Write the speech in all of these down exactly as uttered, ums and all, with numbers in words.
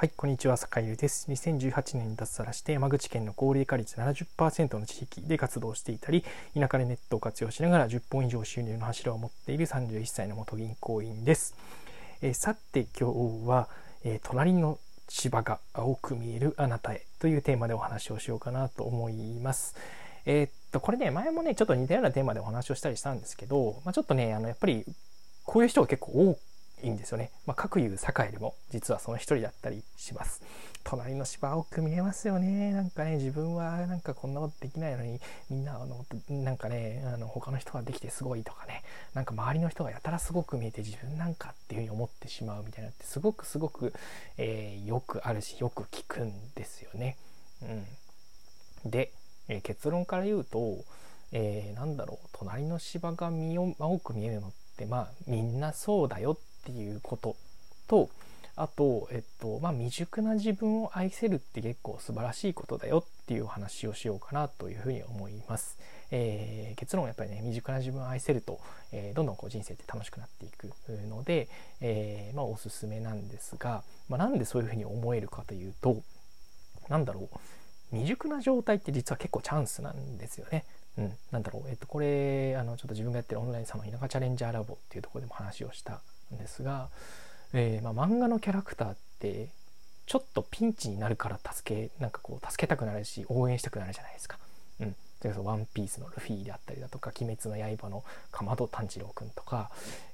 はい、こんにちは、坂井優です。にせんじゅうはちねんに脱サラして山口県の高齢化率 ななじゅっパーセント の地域で活動していたり、田舎でネットを活用しながらじゅっぽん以上収入の柱を持っているさんじゅういっさいの元銀行員です。えー、さて今日は、えー、隣の芝が青く見えるあなたへというテーマでお話をしようかなと思います。えー、っとこれね、前もねちょっと似たようなテーマでお話をしたりしたんですけど、まあ、ちょっとねあのやっぱりこういう人が結構多くいいんですよね。まあ、かくいう坂井でも実はその一人だったりします。隣の芝青く見えますよね。なんかね、自分はなんかこんなことできないのに、みんなあのなんかねあの他の人ができてすごいとかね、なんか周りの人がやたらすごく見えて自分なんかっていうふうに思ってしまうみたいなってすごくすごく、えー、よくあるしよく聞くんですよね、うん、で、えー、結論から言うと、えー、なんだろう隣の芝が見よ青く見えるのってまあみんなそうだよってっていうことと、あと、えっとまあ、未熟な自分を愛せるって結構素晴らしいことだよっていうお話をしようかなというふうに思います、えー、結論やっぱりね未熟な自分を愛せると、えー、どんどんこう人生って楽しくなっていくので、えーまあ、おすすめなんですが、まあ、なんでそういうふうに思えるかというと、なんだろう未熟な状態って実は結構チャンスなんですよね。うん、なんだろう、えっと、これあのちょっと自分がやってるオンラインサロン田舎チャレンジャーラボっていうところでも話をしたですが、えーまあ、漫画のキャラクターってちょっとピンチになるから助けなんかこう助けたくなるし応援したくなるじゃないですか。うん、それこそワンピースのルフィであったりだとか鬼滅の刃のかまど炭治郎くんとか、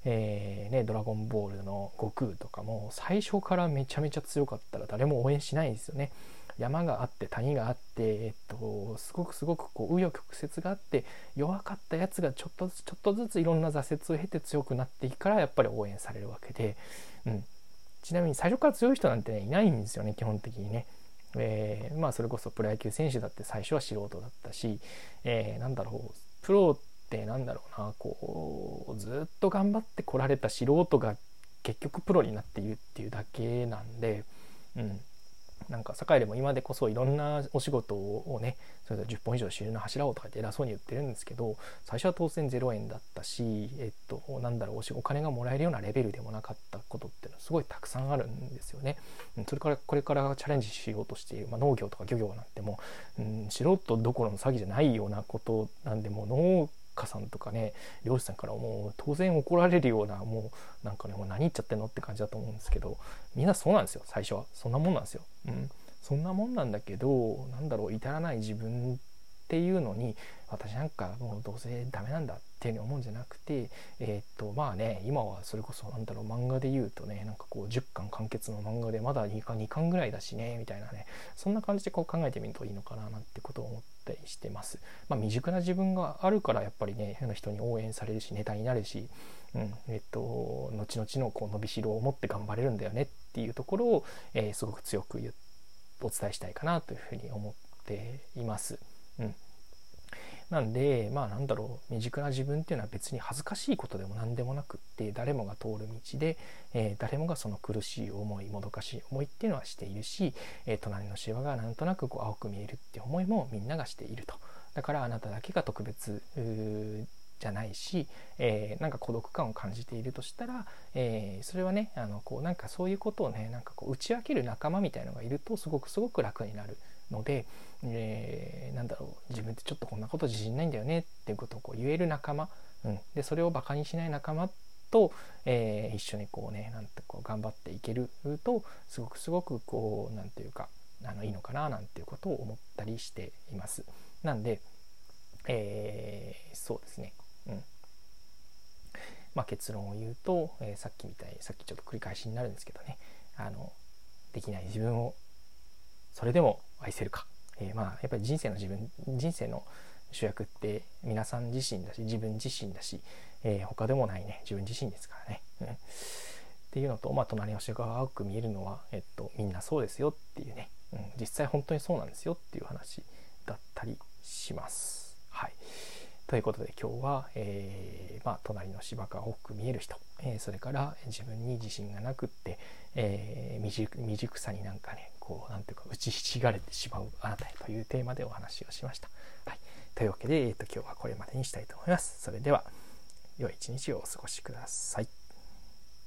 えーね、ドラゴンボールの悟空とかも最初からめちゃめちゃ強かったら誰も応援しないんですよね。山があって谷があって、えっと、すごくすごくこう紆余曲折があって弱かったやつがちょっとずつちょっとずついろんな挫折を経て強くなっていくからやっぱり応援されるわけで、うん、ちなみに最初から強い人なんて、ね、いないんですよね基本的にね。えーまあ、それこそプロ野球選手だって最初は素人だったし、えー、なんだろうプロってなんだろうなこうずっと頑張ってこられた素人が結局プロになっているっていうだけなんで、うんなんか坂井でも今でこそいろんなお仕事をねそれぞれじゅっぽん以上収入の柱をとかって偉そうに言ってるんですけど、最初は当然ゼロえんだったし、えっと、なんだろうお金がもらえるようなレベルでもなかったことっていうのはすごいたくさんあるんですよね。それからこれからチャレンジしようとしている、まあ、農業とか漁業なんてもう、うん、素人どころの詐欺じゃないようなことなんでもう農家さんとかね漁師さんからもう当然怒られるようなもうなんかねもう何言っちゃってんのって感じだと思うんですけど、みんなそうなんですよ最初はそんなもんなんですよ、うん、そんなもんなんだけどなんだろう至らない自分っていうのに私なんかもうどうせダメなんだっていうの思うんじゃなくて、えー、っとまあね今はそれこそなんだろう漫画で言うとねなんかこうじゅっかん完結の漫画でまだにかんぐらいだしねみたいなねそんな感じでこう考えてみるといいのかななんてことを思ってしてます。まあ、未熟な自分があるからやっぱりね人に応援されるしネタになるし、うんえっと、後々のこう伸びしろを持って頑張れるんだよねっていうところを、えー、すごく強くお伝えしたいかなというふうに思っています。うん、なんでまあなんだろう未熟な自分っていうのは別に恥ずかしいことでも何でもなくって誰もが通る道で、えー、誰もがその苦しい思いもどかしい思いっていうのはしているし、えー、隣のシワがなんとなくこう青く見えるって思いもみんながしていると。だからあなただけが特別じゃないし、えー、なんか孤独感を感じているとしたら、えー、それはねあのこうなんかそういうことをねなんかこう打ち明ける仲間みたいのがいるとすごくすごく楽になるので、えー、なんだろう自分ってちょっとこんなこと自信ないんだよねっていうことをこう言える仲間、うん、でそれをバカにしない仲間と、えー、一緒にこうねなんてこう頑張っていけるとすごくすごくこうなんていうかあのいいのかななんていうことを思ったりしています。なんで、えー、そうですね、うんまあ、結論を言うと、えー、さっきみたいさっきちょっと繰り返しになるんですけどねあのできない自分をそれでも愛せるか、えー、まあやっぱり人生の自分人生の主役って皆さん自身だし自分自身だし、えー、他でもないね自分自身ですからね、うん、っていうのと、まあ、隣の人が青く見えるのは、えっと、みんなそうですよっていうね、うん、実際本当にそうなんですよっていう話だったりします。はい、ということで今日は、えーまあ、隣の芝が青く見える人、えー、それから自分に自信がなくって、えー、未熟、未熟さになんかねこうなんていうか打ちひしがれてしまうあなたへというテーマでお話をしました。はい、というわけで、えー、と今日はこれまでにしたいと思います。それでは良い一日をお過ごしください。